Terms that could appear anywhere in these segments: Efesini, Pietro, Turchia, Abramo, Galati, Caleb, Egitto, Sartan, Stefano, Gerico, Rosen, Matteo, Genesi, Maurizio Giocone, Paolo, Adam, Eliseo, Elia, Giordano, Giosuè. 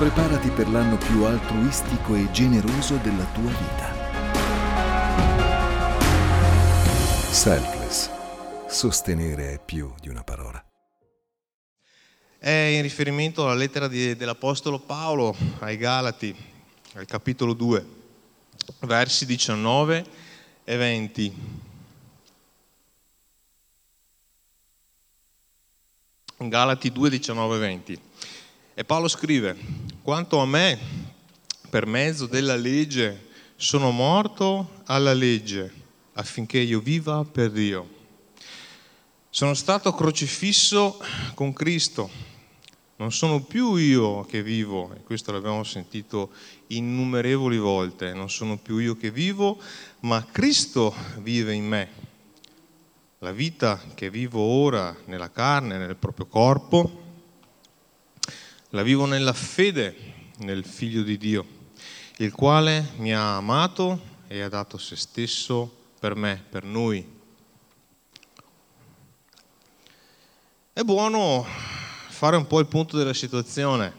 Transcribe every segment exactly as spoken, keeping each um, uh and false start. Preparati per l'anno più altruistico e generoso della tua vita. Selfless. Sostenere è più di una parola. È in riferimento alla lettera di, dell'Apostolo Paolo ai Galati, al capitolo due, versi diciannove e venti. Galati due, diciannove e venti. E Paolo scrive: quanto a me, per mezzo della legge, sono morto alla legge, affinché io viva per Dio. Sono stato crocifisso con Cristo. Non sono più io che vivo, e questo l'abbiamo sentito innumerevoli volte, non sono più io che vivo, ma Cristo vive in me. La vita che vivo ora nella carne, nel proprio corpo, la vivo nella fede nel Figlio di Dio, il quale mi ha amato e ha dato se stesso per me, per noi. È buono fare un po' il punto della situazione,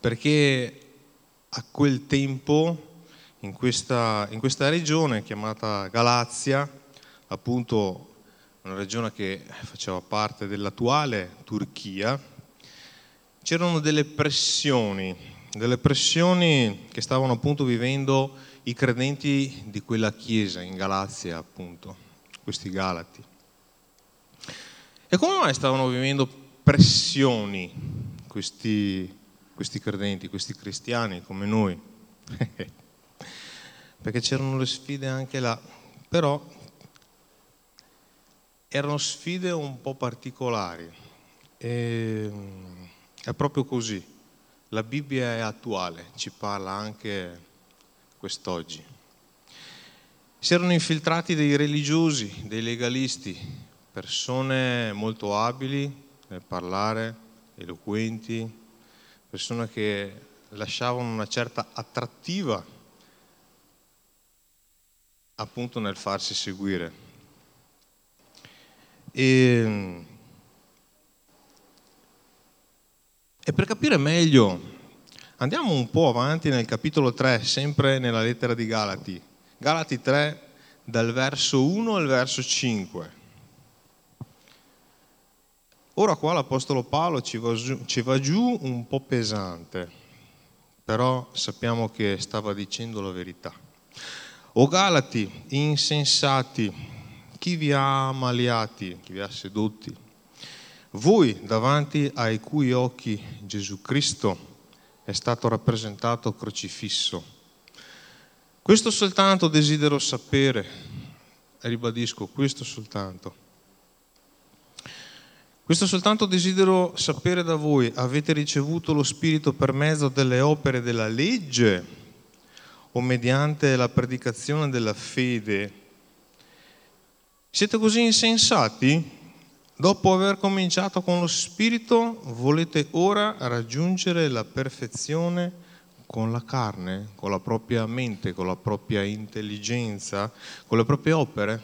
perché a quel tempo in questa, in questa regione chiamata Galazia, appunto una regione che faceva parte dell'attuale Turchia, c'erano delle pressioni, delle pressioni che stavano appunto vivendo i credenti di quella chiesa in Galazia, appunto, questi Galati. E come mai stavano vivendo pressioni questi, questi credenti, questi cristiani come noi? Perché c'erano le sfide anche là, però erano sfide un po' particolari. E, è proprio così. La Bibbia è attuale, ci parla anche quest'oggi. Si erano infiltrati dei religiosi, dei legalisti, persone molto abili nel parlare, eloquenti, persone che lasciavano una certa attrattiva appunto nel farsi seguire. E, e per capire meglio andiamo un po' avanti nel capitolo tre, sempre nella lettera di Galati. Galati tre, dal verso uno al verso cinque. Ora qua l'Apostolo Paolo ci va, giù, ci va giù un po' pesante, però sappiamo che stava dicendo la verità. O Galati, insensati, chi vi ha amaliati, chi vi ha sedotti? Voi davanti ai cui occhi Gesù Cristo è stato rappresentato crocifisso. Questo soltanto desidero sapere, ribadisco, questo soltanto. Questo soltanto desidero sapere da voi, avete ricevuto lo Spirito per mezzo delle opere della legge o mediante la predicazione della fede? Siete così insensati? Dopo aver cominciato con lo Spirito, volete ora raggiungere la perfezione con la carne, con la propria mente, con la propria intelligenza, con le proprie opere?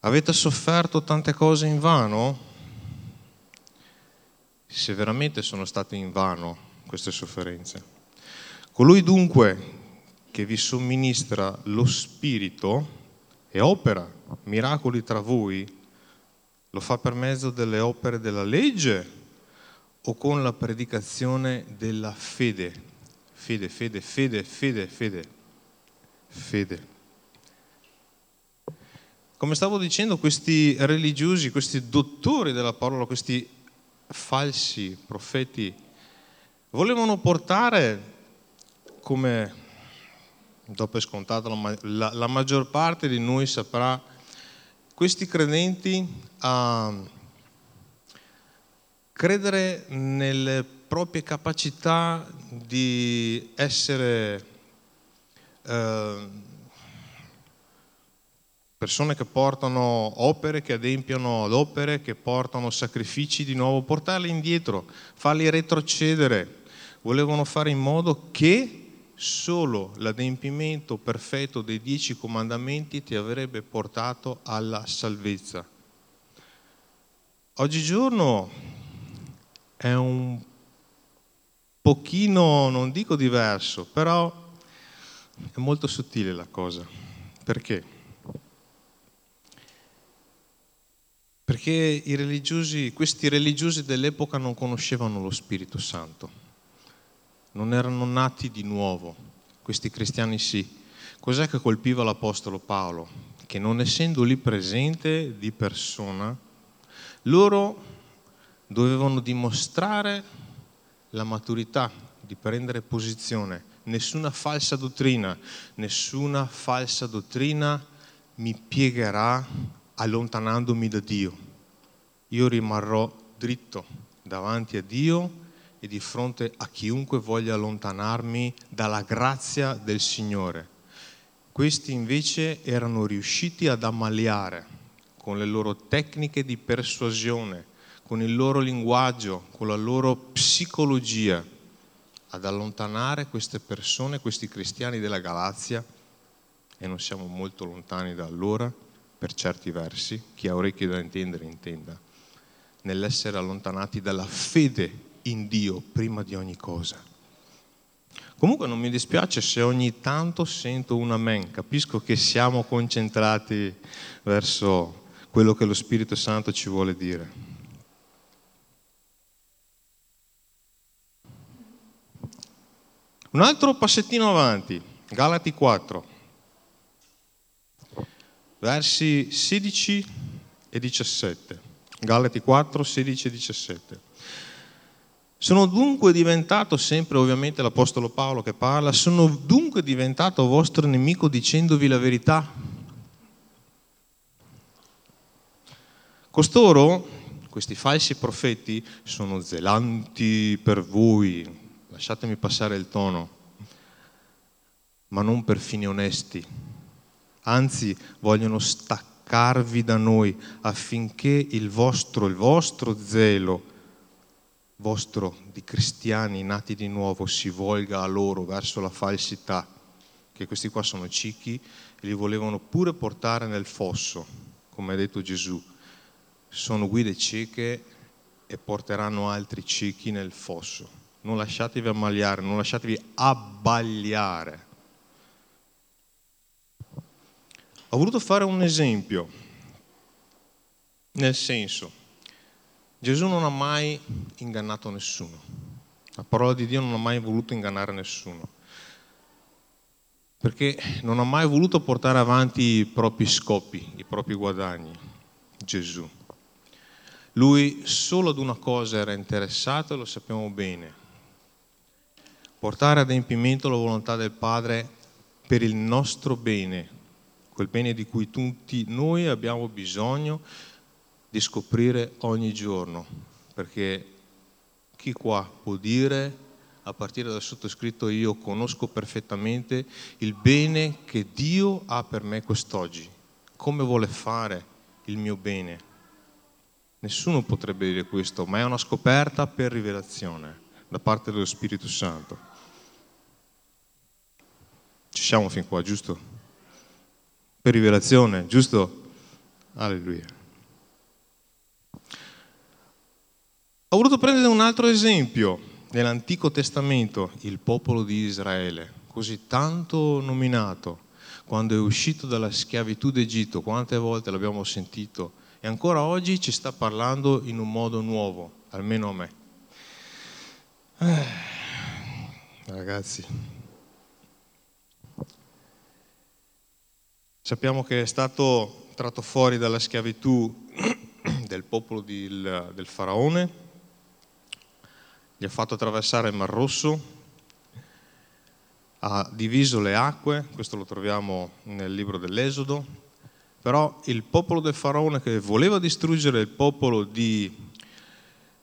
Avete sofferto tante cose in vano? Se veramente sono state in vano queste sofferenze. Colui dunque che vi somministra lo Spirito e opera miracoli tra voi, lo fa per mezzo delle opere della legge o con la predicazione della fede? Fede, fede, fede, fede, fede, fede. Come stavo dicendo, questi religiosi, questi dottori della parola, questi falsi profeti, volevano portare, come dopo è scontato la, la maggior parte di noi saprà, questi credenti a credere nelle proprie capacità di essere eh, persone che portano opere, che adempiano ad opere, che portano sacrifici di nuovo, portarli indietro, farli retrocedere. Volevano fare in modo che solo l'adempimento perfetto dei dieci comandamenti ti avrebbe portato alla salvezza. Oggigiorno è un pochino, non dico diverso, però è molto sottile la cosa. Perché? Perché i religiosi, questi religiosi dell'epoca non conoscevano lo Spirito Santo, non erano nati di nuovo, questi cristiani sì. Cos'è che colpiva l'Apostolo Paolo? Che non essendo lì presente di persona, loro dovevano dimostrare la maturità di prendere posizione. Nessuna falsa dottrina, nessuna falsa dottrina mi piegherà allontanandomi da Dio. Io rimarrò dritto davanti a Dio e di fronte a chiunque voglia allontanarmi dalla grazia del Signore. Questi invece erano riusciti ad ammaliare con le loro tecniche di persuasione, con il loro linguaggio, con la loro psicologia, ad allontanare queste persone, questi cristiani della Galazia, e non siamo molto lontani da allora, per certi versi, chi ha orecchie da intendere intenda, nell'essere allontanati dalla fede in Dio prima di ogni cosa. Comunque non mi dispiace se ogni tanto sento un amen, capisco che siamo concentrati verso quello che lo Spirito Santo ci vuole dire. Un altro passettino avanti, Galati quattro. Versi sedici e diciassette, Galati quattro, sedici e diciassette. Sono dunque diventato, sempre ovviamente l'Apostolo Paolo che parla, sono dunque diventato vostro nemico dicendovi la verità. Costoro, questi falsi profeti, sono zelanti per voi, lasciatemi passare il tono, ma non per fini onesti. Anzi, vogliono staccarvi da noi affinché il vostro, il vostro zelo, vostro di cristiani nati di nuovo, si volga a loro, verso la falsità, che questi qua sono ciechi e li volevano pure portare nel fosso, come ha detto Gesù. Sono guide cieche e porteranno altri ciechi nel fosso. Non lasciatevi ammaliare, non lasciatevi abbagliare. Ho voluto fare un esempio, nel senso, Gesù non ha mai ingannato nessuno, la parola di Dio non ha mai voluto ingannare nessuno, perché non ha mai voluto portare avanti i propri scopi, i propri guadagni, Gesù. Lui solo ad una cosa era interessato e lo sappiamo bene, portare ad adempimento la volontà del Padre per il nostro bene, quel bene di cui tutti noi abbiamo bisogno di scoprire ogni giorno, perché chi qua può dire, a partire dal sottoscritto, io conosco perfettamente il bene che Dio ha per me quest'oggi, come vuole fare il mio bene. Nessuno potrebbe dire questo, ma è una scoperta per rivelazione da parte dello Spirito Santo. Ci siamo fin qua, giusto? Per rivelazione, giusto? Alleluia. Ho voluto prendere un altro esempio nell'Antico Testamento, il popolo di Israele, così tanto nominato, quando è uscito dalla schiavitù d'Egitto, quante volte l'abbiamo sentito, e ancora oggi ci sta parlando in un modo nuovo, almeno a me. Eh, ragazzi... Sappiamo che è stato tratto fuori dalla schiavitù del popolo di, del faraone, gli ha fatto attraversare il Mar Rosso, ha diviso le acque, questo lo troviamo nel libro dell'Esodo, però il popolo del faraone che voleva distruggere il popolo di,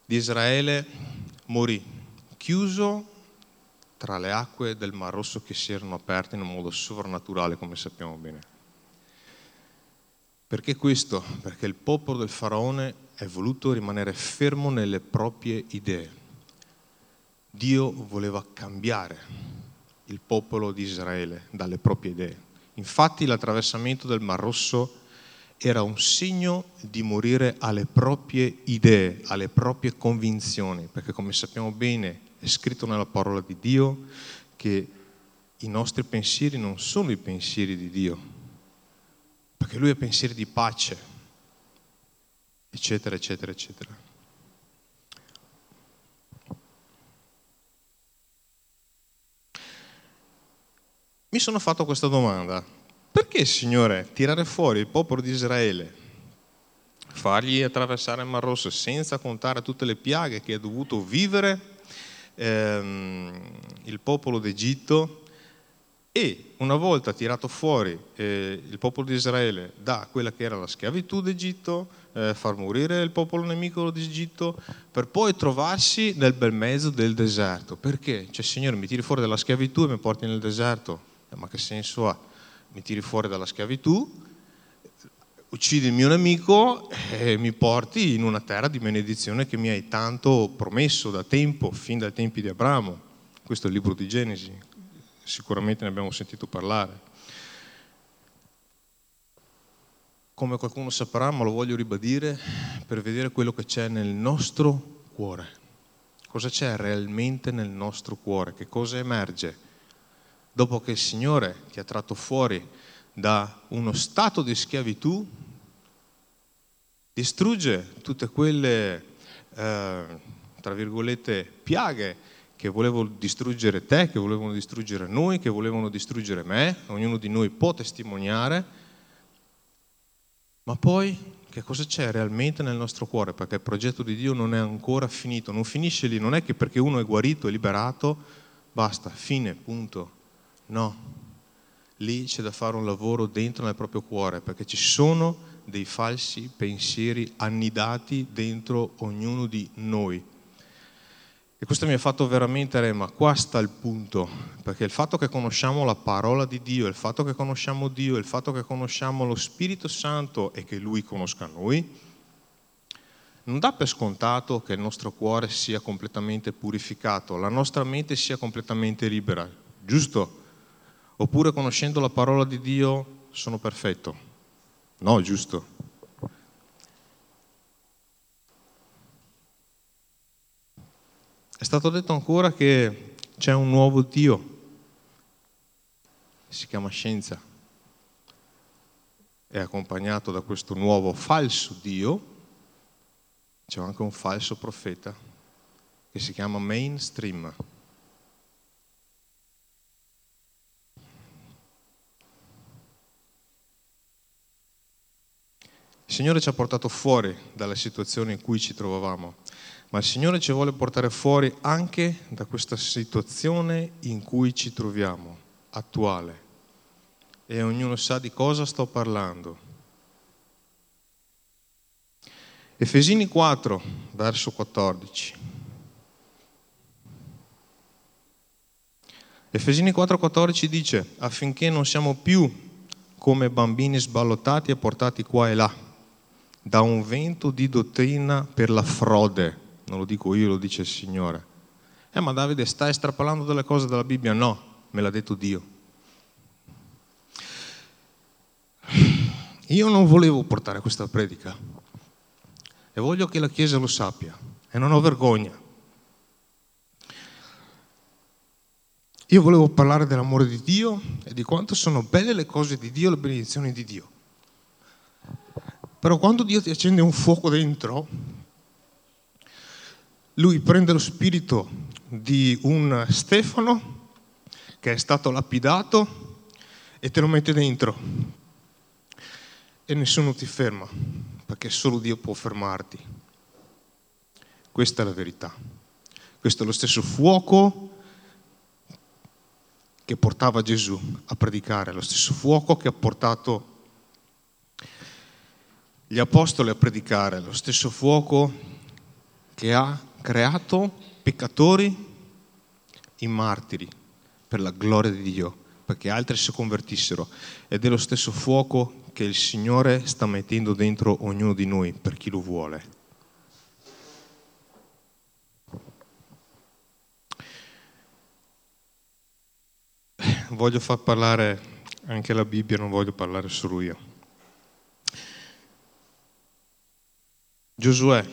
di Israele morì, chiuso tra le acque del Mar Rosso che si erano aperte in un modo sovrannaturale, come sappiamo bene. Perché questo? Perché il popolo del faraone è voluto rimanere fermo nelle proprie idee. Dio voleva cambiare il popolo di Israele dalle proprie idee. Infatti l'attraversamento del Mar Rosso era un segno di morire alle proprie idee, alle proprie convinzioni, perché come sappiamo bene è scritto nella parola di Dio che i nostri pensieri non sono i pensieri di Dio, perché Lui ha pensieri di pace, eccetera, eccetera, eccetera. Mi sono fatto questa domanda: perché, Signore, tirare fuori il popolo di Israele, fargli attraversare il Mar Rosso senza contare tutte le piaghe che ha dovuto vivere ehm, il popolo d'Egitto, e una volta tirato fuori eh, il popolo di Israele da quella che era la schiavitù d'Egitto, eh, far morire il popolo nemico d'Egitto, per poi trovarsi nel bel mezzo del deserto? Perché? Cioè, Signore, mi tiri fuori dalla schiavitù e mi porti nel deserto? Eh, ma che senso ha? Mi tiri fuori dalla schiavitù, uccidi il mio nemico e mi porti in una terra di benedizione che mi hai tanto promesso da tempo, fin dai tempi di Abramo. Questo è il libro di Genesi. Sicuramente ne abbiamo sentito parlare. Come qualcuno saprà, ma lo voglio ribadire, per vedere quello che c'è nel nostro cuore. Cosa c'è realmente nel nostro cuore? Che cosa emerge? Dopo che il Signore ti ha tratto fuori da uno stato di schiavitù, distrugge tutte quelle, eh, tra virgolette, piaghe che volevano distruggere te, che volevano distruggere noi, che volevano distruggere me, ognuno di noi può testimoniare. Ma poi che cosa c'è realmente nel nostro cuore? Perché il progetto di Dio non è ancora finito, non finisce lì, non è che perché uno è guarito e liberato, basta, fine, punto. No, lì c'è da fare un lavoro dentro nel proprio cuore, perché ci sono dei falsi pensieri annidati dentro ognuno di noi. E questo mi ha fatto veramente dire, ma qua sta il punto, perché il fatto che conosciamo la parola di Dio, il fatto che conosciamo Dio, il fatto che conosciamo lo Spirito Santo e che Lui conosca noi, non dà per scontato che il nostro cuore sia completamente purificato, la nostra mente sia completamente libera, giusto? Oppure conoscendo la parola di Dio sono perfetto? No, giusto? È stato detto ancora che c'è un nuovo Dio, si chiama scienza, è accompagnato da questo nuovo falso Dio. C'è anche un falso profeta che si chiama mainstream. Il Signore ci ha portato fuori dalla situazione in cui ci trovavamo, ma il Signore ci vuole portare fuori anche da questa situazione in cui ci troviamo, attuale. E ognuno sa di cosa sto parlando. Efesini quattro, verso quattordici. Efesini quattro quattordici dice: affinché non siamo più come bambini sballottati e portati qua e là da un vento di dottrina per la frode. Non lo dico io, lo dice il Signore. Eh, ma Davide sta estrapolando delle cose dalla Bibbia? No, me l'ha detto Dio. Io non volevo portare questa predica e voglio che la Chiesa lo sappia, e non ho vergogna. Io volevo parlare dell'amore di Dio e di quanto sono belle le cose di Dio, le benedizioni di Dio. Però quando Dio ti accende un fuoco dentro, Lui prende lo spirito di un Stefano che è stato lapidato e te lo mette dentro. E nessuno ti ferma, perché solo Dio può fermarti. Questa è la verità. Questo è lo stesso fuoco che portava Gesù a predicare, lo stesso fuoco che ha portato gli apostoli a predicare, lo stesso fuoco che ha creato peccatori in martiri per la gloria di Dio, perché altri si convertissero. Ed è lo stesso fuoco che il Signore sta mettendo dentro ognuno di noi, per chi lo vuole. Voglio far parlare anche la Bibbia, non voglio parlare solo io. Giosuè,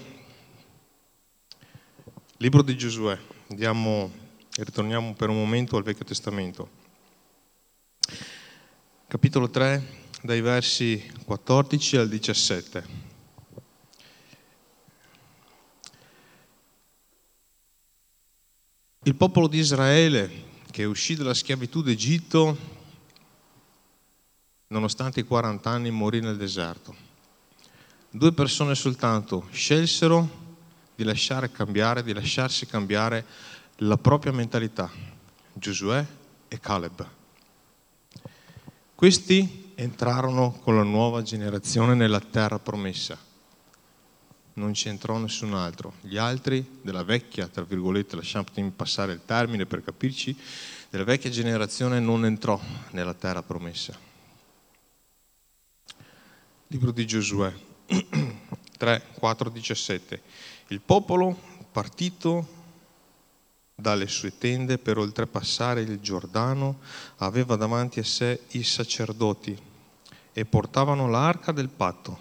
libro di Giosuè, andiamo e ritorniamo per un momento al Vecchio Testamento. Capitolo tre, dai versi quattordici al diciassette. Il popolo di Israele, che uscì dalla schiavitù d'Egitto, nonostante i quaranta anni, morì nel deserto. Due persone soltanto scelsero di lasciare cambiare, di lasciarsi cambiare la propria mentalità, Giosuè e Caleb. Questi entrarono con la nuova generazione nella terra promessa. Non ci entrò nessun altro. Gli altri della vecchia, tra virgolette, lasciatemi passare il termine per capirci, della vecchia generazione non entrò nella terra promessa. Libro di Giosuè. tre, quattro, diciassette. Il popolo partito dalle sue tende per oltrepassare il Giordano aveva davanti a sé i sacerdoti e portavano l'arca del patto.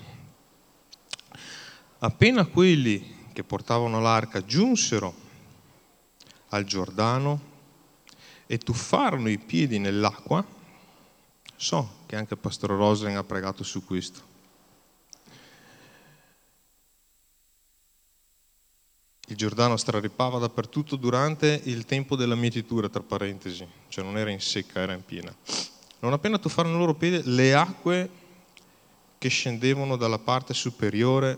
Appena quelli che portavano l'arca giunsero al Giordano e tuffarono i piedi nell'acqua, so che anche il pastore Rosen ha pregato su questo, il Giordano straripava dappertutto durante il tempo della mietitura, tra parentesi, cioè non era in secca, era in piena. Non appena tuffarono i loro piedi, le acque che scendevano dalla parte superiore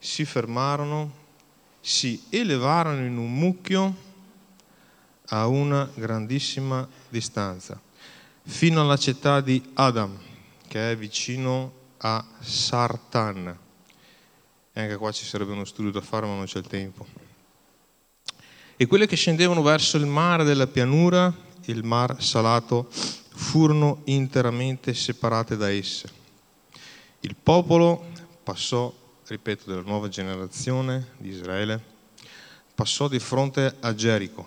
si fermarono, si elevarono in un mucchio a una grandissima distanza, fino alla città di Adam, che è vicino a Sartan. E anche qua ci sarebbe uno studio da fare, ma non c'è il tempo. E quelle che scendevano verso il mare della pianura, il mar salato, furono interamente separate da esse. Il popolo passò, ripeto, della nuova generazione di Israele, passò di fronte a Gerico.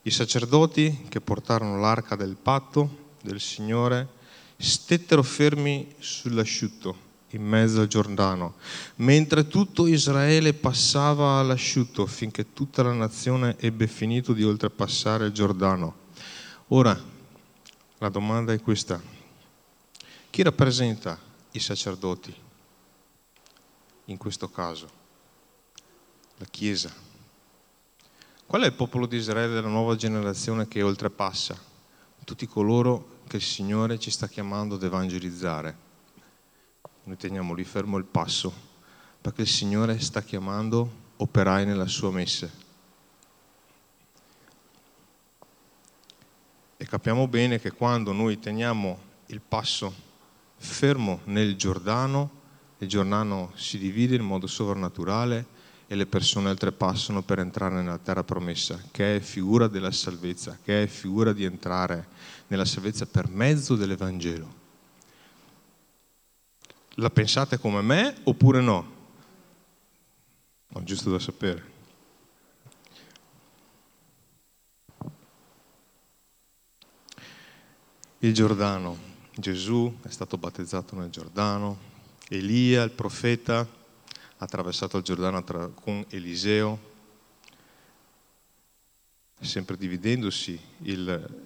I sacerdoti che portarono l'arca del patto del Signore stettero fermi sull'asciutto, in mezzo al Giordano, mentre tutto Israele passava all'asciutto, finché tutta la nazione ebbe finito di oltrepassare il Giordano. Ora, la domanda è questa: chi rappresenta i sacerdoti? In questo caso, la Chiesa. Qual è il popolo di Israele della nuova generazione che oltrepassa? Tutti coloro che il Signore ci sta chiamando ad evangelizzare. Noi teniamo lì fermo il passo, perché il Signore sta chiamando operai nella sua messe. E capiamo bene che quando noi teniamo il passo fermo nel Giordano, il Giordano si divide in modo sovrannaturale e le persone oltrepassano per entrare nella terra promessa, che è figura della salvezza, che è figura di entrare nella salvezza per mezzo dell'Evangelo. La pensate come me oppure no? No, giusto da sapere. Il Giordano. Gesù è stato battezzato nel Giordano. Elia, il profeta, ha attraversato il Giordano con Eliseo, sempre dividendosi il,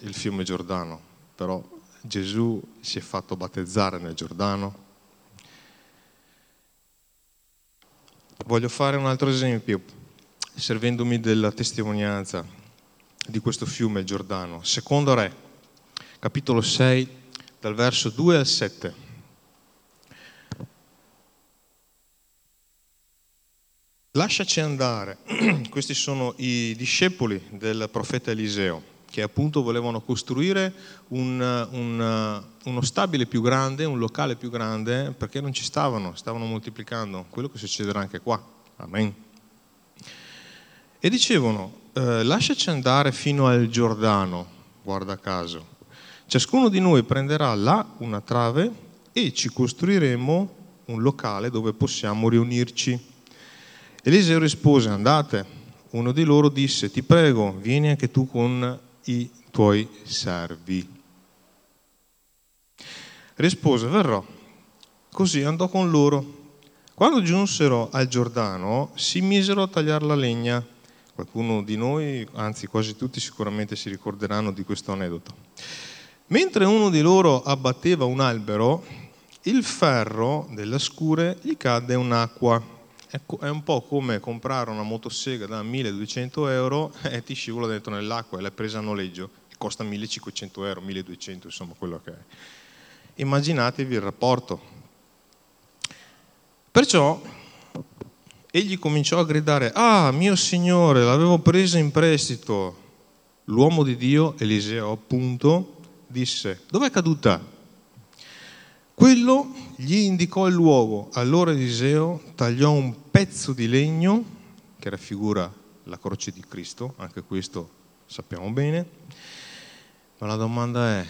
il fiume Giordano, però Gesù si è fatto battezzare nel Giordano. Voglio fare un altro esempio, servendomi della testimonianza di questo fiume Giordano. Secondo Re, capitolo sei, dal verso due al sette. Lasciaci andare. Questi sono i discepoli del profeta Eliseo, che appunto volevano costruire un, un, uno stabile più grande, un locale più grande, perché non ci stavano, stavano moltiplicando, quello che succederà anche qua. Amen. E dicevano, eh, lasciaci andare fino al Giordano, guarda caso. Ciascuno di noi prenderà là una trave e ci costruiremo un locale dove possiamo riunirci. Eliseo rispose, andate. Uno di loro disse, ti prego, vieni anche tu con i tuoi servi. Rispose, verrò. Così andò con loro Quando giunsero al Giordano si misero a tagliare la legna. Qualcuno di noi, anzi quasi tutti sicuramente si ricorderanno di questo aneddoto. Mentre uno di loro abbatteva un albero, il ferro della scure gli cadde un'acqua. Ecco, è un po' come comprare una motosega da milleduecento euro e ti scivola dentro nell'acqua e l'hai presa a noleggio. E costa millecinquecento euro, milleduecento, insomma quello che è. Immaginatevi il rapporto. Perciò egli cominciò a gridare: «Ah, mio Signore, l'avevo presa in prestito!» L'uomo di Dio, Eliseo appunto, disse: «Dov'è caduta?» Quello gli indicò il luogo. Allora Eliseo tagliò un pezzo di legno, che raffigura la croce di Cristo, anche questo sappiamo bene, ma la domanda è: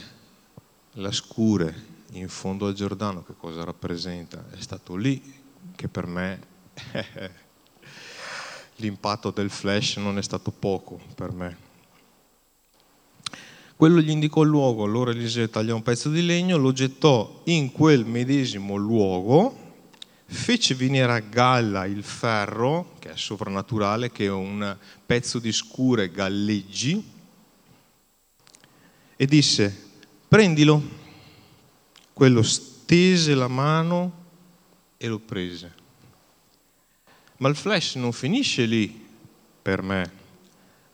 la scure in fondo al Giordano che cosa rappresenta? È stato lì che per me eh, l'impatto del flash non è stato poco per me. Quello gli indicò il luogo, allora Eliseo tagliò un pezzo di legno, lo gettò in quel medesimo luogo, fece venire a galla il ferro, che è sovrannaturale, che è un pezzo di scure galleggi, e disse: «Prendilo». Quello stese la mano e lo prese. Ma il flash non finisce lì per me,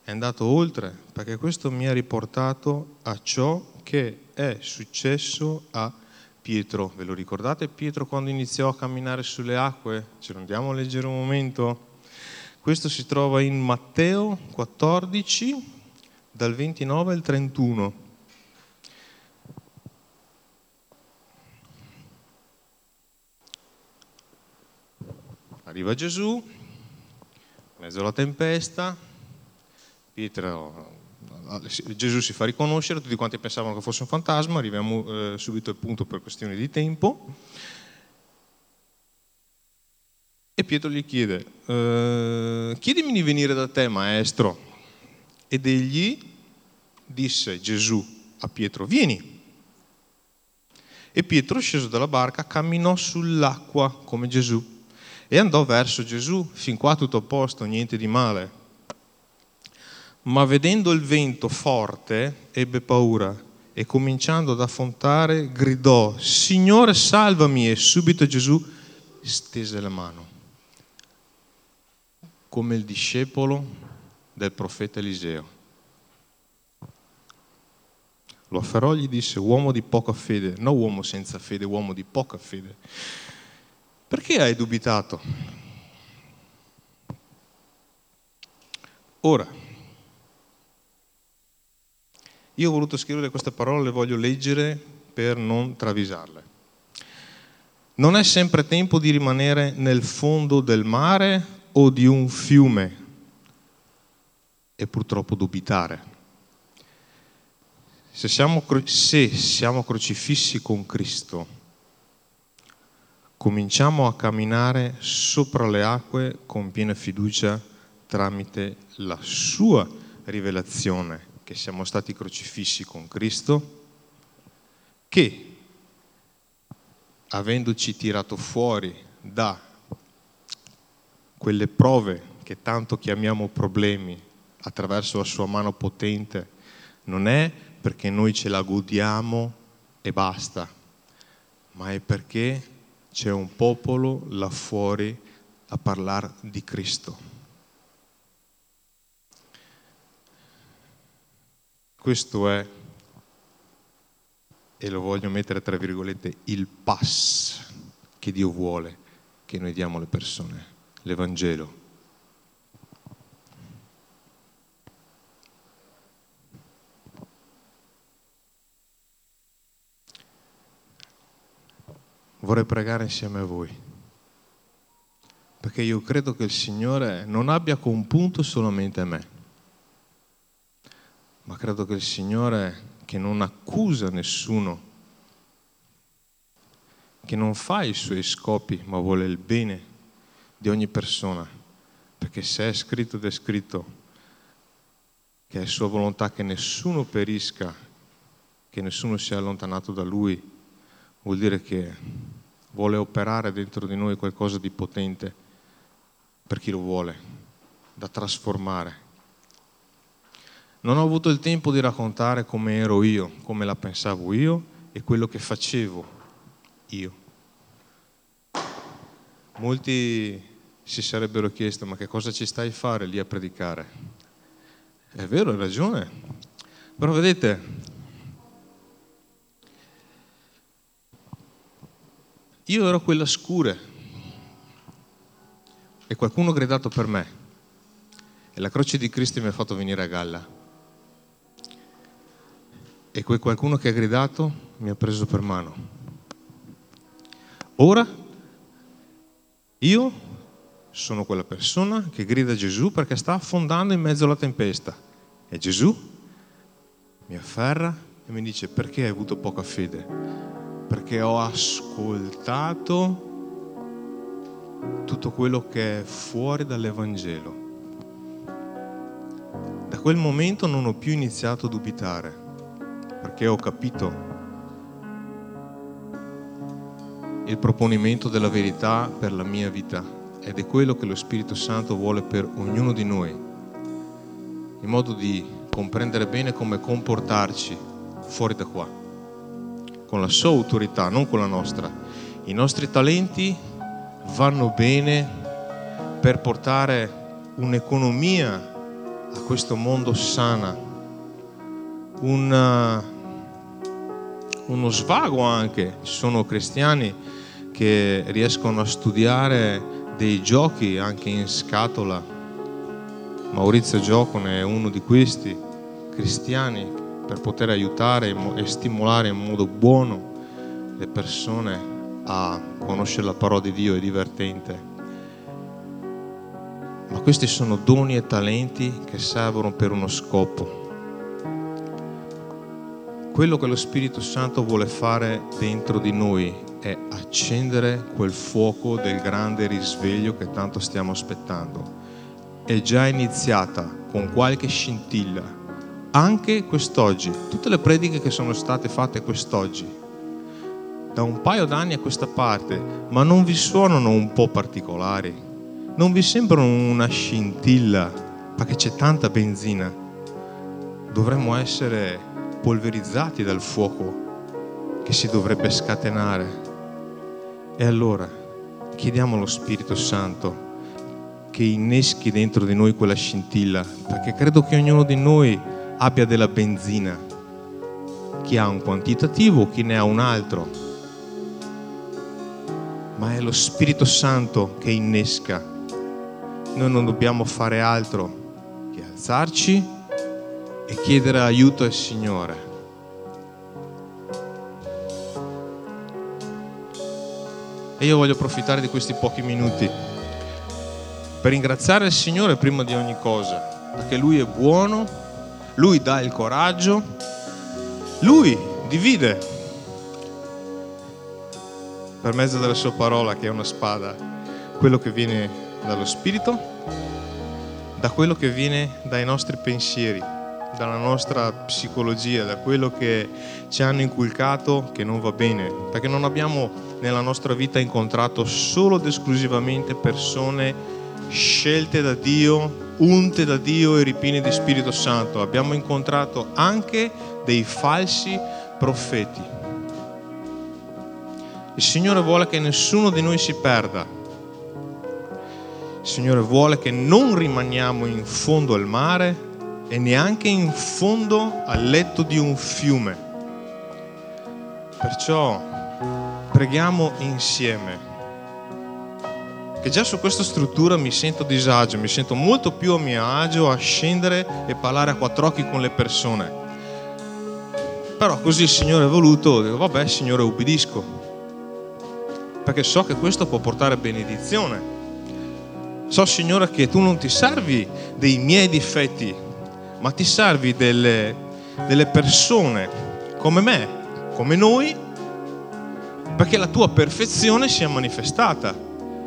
è andato oltre, perché questo mi ha riportato a ciò che è successo a Pietro. Ve lo ricordate Pietro quando iniziò a camminare sulle acque? Ce lo andiamo a leggere un momento. Questo si trova in Matteo quattordici, dal ventinove al trentuno. Arriva Gesù, in mezzo alla tempesta, Pietro, Gesù si fa riconoscere, tutti quanti pensavano che fosse un fantasma, arriviamo eh, subito al punto per questioni di tempo, e Pietro gli chiede, eh, chiedimi di venire da te maestro, ed egli disse Gesù a Pietro, vieni. E Pietro, sceso dalla barca, camminò sull'acqua come Gesù, e andò verso Gesù, fin qua tutto a posto, niente di male. Ma vedendo il vento forte, ebbe paura, e cominciando ad affondare, gridò, Signore salvami, e subito Gesù stese la mano. Come il discepolo del profeta Eliseo. Lo afferrò e gli disse, uomo di poca fede, no uomo senza fede, uomo di poca fede. Perché hai dubitato? Ora, io ho voluto scrivere queste parole, le voglio leggere per non travisarle. Non è sempre tempo di rimanere nel fondo del mare o di un fiume e purtroppo dubitare. Se siamo, se siamo crocifissi con Cristo, cominciamo a camminare sopra le acque con piena fiducia tramite la sua rivelazione che siamo stati crocifissi con Cristo, che avendoci tirato fuori da quelle prove che tanto chiamiamo problemi attraverso la sua mano potente, non è perché noi ce la godiamo e basta, ma è perché c'è un popolo là fuori a parlare di Cristo. Questo è, e lo voglio mettere tra virgolette, il pass che Dio vuole che noi diamo alle persone, l'Evangelo. Vorrei pregare insieme a voi, perché io credo che il Signore non abbia compunto solamente me, ma credo che il Signore che non accusa nessuno, che non fa i suoi scopi, ma vuole il bene di ogni persona, perché se è scritto ed è scritto che è sua volontà che nessuno perisca, che nessuno sia allontanato da Lui, vuol dire che vuole operare dentro di noi qualcosa di potente per chi lo vuole, da trasformare. Non ho avuto il tempo di raccontare come ero io, come la pensavo io e quello che facevo io. Molti si sarebbero chiesti: ma che cosa ci stai a fare lì a predicare? È vero, hai ragione, però vedete, io ero quella scure e qualcuno ha gridato per me e la croce di Cristo mi ha fatto venire a galla. E quel qualcuno che ha gridato mi ha preso per mano. Ora io sono quella persona che grida a Gesù perché sta affondando in mezzo alla tempesta, e Gesù mi afferra e mi dice: perché hai avuto poca fede? Perché ho ascoltato tutto quello che è fuori dall'Evangelo. Da quel momento non ho più iniziato a dubitare, perché ho capito il proponimento della verità per la mia vita, ed è quello che lo Spirito Santo vuole per ognuno di noi, in modo di comprendere bene come comportarci fuori da qua, con la sua autorità, non con la nostra. I nostri talenti vanno bene per portare un'economia a questo mondo sana, Una, uno svago anche. Ci sono cristiani che riescono a studiare dei giochi anche in scatola. Maurizio Giocone è uno di questi cristiani, per poter aiutare e stimolare in modo buono le persone a conoscere la parola di Dio. È divertente, ma questi sono doni e talenti che servono per uno scopo. Quello che lo Spirito Santo vuole fare dentro di noi è accendere quel fuoco del grande risveglio che tanto stiamo aspettando. È già iniziata con qualche scintilla, anche quest'oggi. Tutte le prediche che sono state fatte quest'oggi, da un paio d'anni a questa parte, ma non vi suonano un po' particolari? Non vi sembrano una scintilla? Perché c'è tanta benzina. Dovremmo essere polverizzati dal fuoco che si dovrebbe scatenare. E allora chiediamo allo Spirito Santo che inneschi dentro di noi quella scintilla, perché credo che ognuno di noi abbia della benzina, chi ha un quantitativo, chi ne ha un altro, ma è lo Spirito Santo che innesca. Noi non dobbiamo fare altro che alzarci e chiedere aiuto al Signore. E io voglio approfittare di questi pochi minuti per ringraziare il Signore prima di ogni cosa, perché Lui è buono, Lui dà il coraggio, Lui divide per mezzo della Sua parola, che è una spada, quello che viene dallo Spirito, da quello che viene dai nostri pensieri, dalla nostra psicologia, da quello che ci hanno inculcato che non va bene, perché non abbiamo nella nostra vita incontrato solo ed esclusivamente persone scelte da Dio, unte da Dio e ripiene di Spirito Santo. Abbiamo incontrato anche dei falsi profeti. Il Signore vuole che nessuno di noi si perda. Il Signore vuole che non rimaniamo in fondo al mare e neanche in fondo al letto di un fiume. Perciò preghiamo insieme, che già su questa struttura mi sento a disagio, mi sento molto più a mio agio a scendere e parlare a quattro occhi con le persone. Però così il Signore ha voluto, dico, vabbè Signore, ubbidisco, perché so che questo può portare benedizione. So, Signore, che Tu non ti servi dei miei difetti, ma ti servi delle, delle persone come me, come noi, perché la tua perfezione sia manifestata.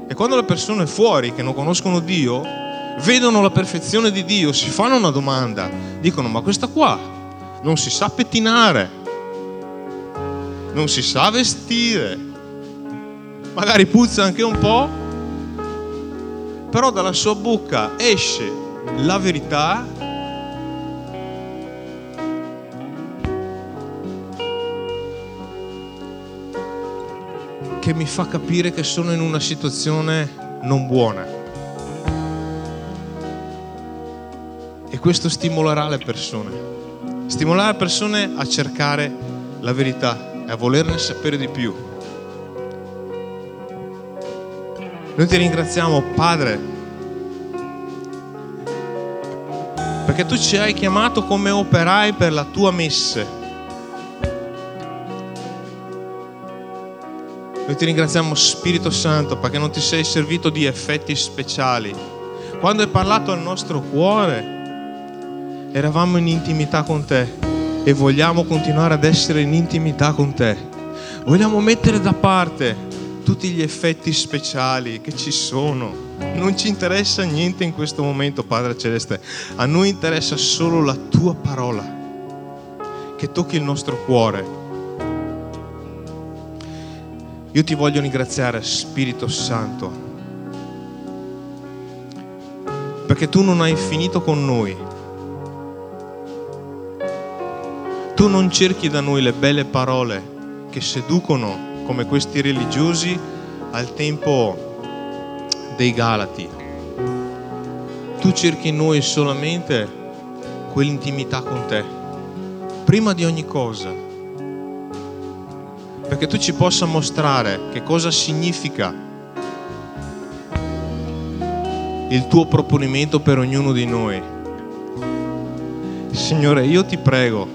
E quando le persone fuori che non conoscono Dio vedono la perfezione di Dio, si fanno una domanda, dicono: ma questa qua non si sa pettinare, non si sa vestire, magari puzza anche un po', però dalla sua bocca esce la verità che mi fa capire che sono in una situazione non buona. E questo stimolerà le persone. Stimolerà le persone a cercare la verità e a volerne sapere di più. Noi ti ringraziamo, Padre, perché tu ci hai chiamato come operai per la tua messe. Noi ti ringraziamo, Spirito Santo, perché non ti sei servito di effetti speciali. Quando hai parlato al nostro cuore, eravamo in intimità con te e vogliamo continuare ad essere in intimità con te. Vogliamo mettere da parte tutti gli effetti speciali che ci sono. Non ci interessa niente in questo momento, Padre Celeste. A noi interessa solo la tua parola, che tocchi il nostro cuore. Io ti voglio ringraziare, Spirito Santo, perché tu non hai finito con noi. Tu non cerchi da noi le belle parole che seducono come questi religiosi al tempo dei Galati. Tu cerchi in noi solamente quell'intimità con te, prima di ogni cosa, perché tu ci possa mostrare che cosa significa il tuo proponimento per ognuno di noi. Signore, io ti prego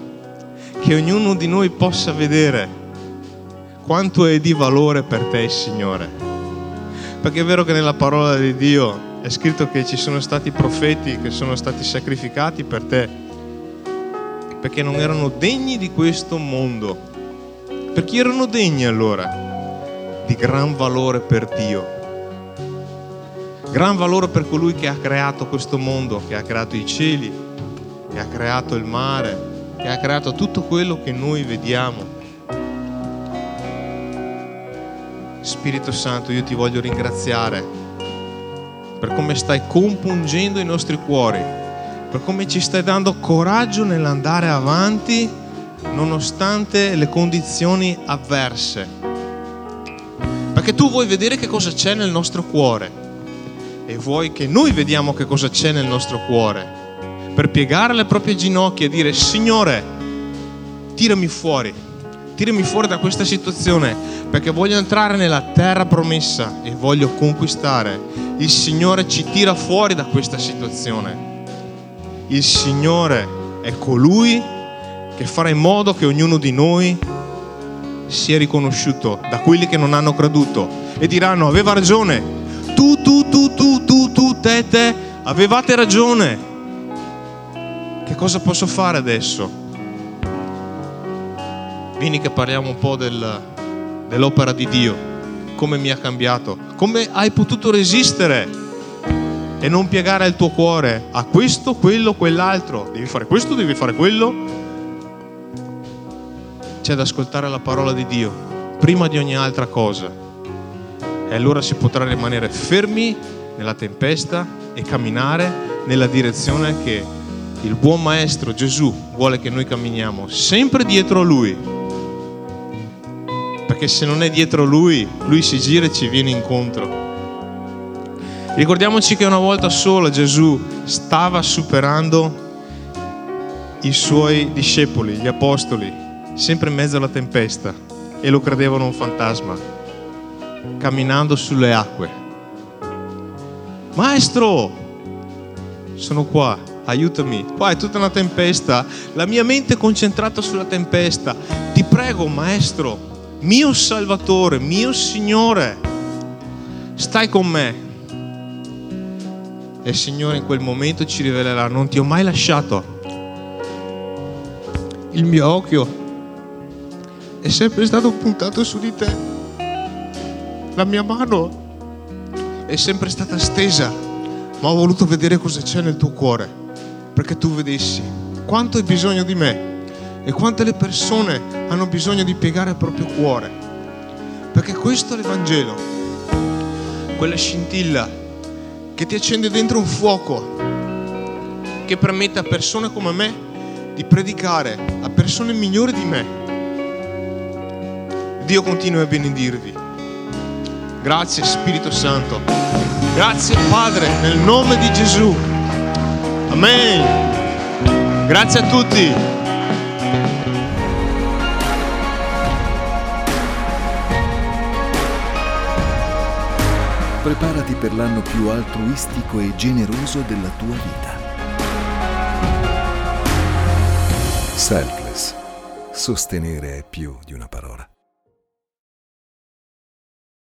che ognuno di noi possa vedere quanto è di valore per te, Signore, perché è vero che nella parola di Dio è scritto che ci sono stati profeti che sono stati sacrificati per te perché non erano degni di questo mondo, perché erano degni allora di gran valore per Dio, gran valore per colui che ha creato questo mondo, che ha creato i cieli, che ha creato il mare, che ha creato tutto quello che noi vediamo. Spirito Santo, io ti voglio ringraziare per come stai compungendo i nostri cuori, per come ci stai dando coraggio nell'andare avanti nonostante le condizioni avverse, perché tu vuoi vedere che cosa c'è nel nostro cuore e vuoi che noi vediamo che cosa c'è nel nostro cuore per piegare le proprie ginocchia e dire: Signore, tirami fuori tirami fuori da questa situazione, perché voglio entrare nella terra promessa e voglio conquistare. Il Signore ci tira fuori da questa situazione. Il Signore è colui che farà in modo che ognuno di noi sia riconosciuto da quelli che non hanno creduto e diranno: aveva ragione, tu, tu, tu, tu, tu, tu, te, te, avevate ragione. Che cosa posso fare adesso? Vieni che parliamo un po' del, dell'opera di Dio, come mi ha cambiato, come hai potuto resistere e non piegare il tuo cuore a questo, quello, quell'altro. Devi fare questo, devi fare quello. C'è ad ascoltare la parola di Dio prima di ogni altra cosa, e allora si potrà rimanere fermi nella tempesta e camminare nella direzione che il buon maestro Gesù vuole che noi camminiamo, sempre dietro a lui, perché se non è dietro a lui, lui si gira e ci viene incontro. Ricordiamoci che una volta sola Gesù stava superando i suoi discepoli, gli apostoli, sempre in mezzo alla tempesta, e lo credevano un fantasma, camminando sulle acque. Maestro, sono qua, aiutami, qua è tutta una tempesta, la mia mente è concentrata sulla tempesta. Ti prego, Maestro, mio Salvatore, mio Signore, stai con me. E il Signore in quel momento ci rivelerà: non ti ho mai lasciato, il mio occhio è sempre stato puntato su di te, la mia mano è sempre stata stesa, ma ho voluto vedere cosa c'è nel tuo cuore, perché tu vedessi quanto hai bisogno di me e quante le persone hanno bisogno di piegare il proprio cuore, Perché questo è l'Evangelo, quella scintilla che ti accende dentro un fuoco che permette a persone come me di predicare a persone migliori di me. Dio continua a benedirvi. Grazie Spirito Santo, grazie Padre, nel nome di Gesù. Amen. Grazie a tutti. Preparati per l'anno più altruistico e generoso della tua vita. Selfless. Sostenere è più di una parola.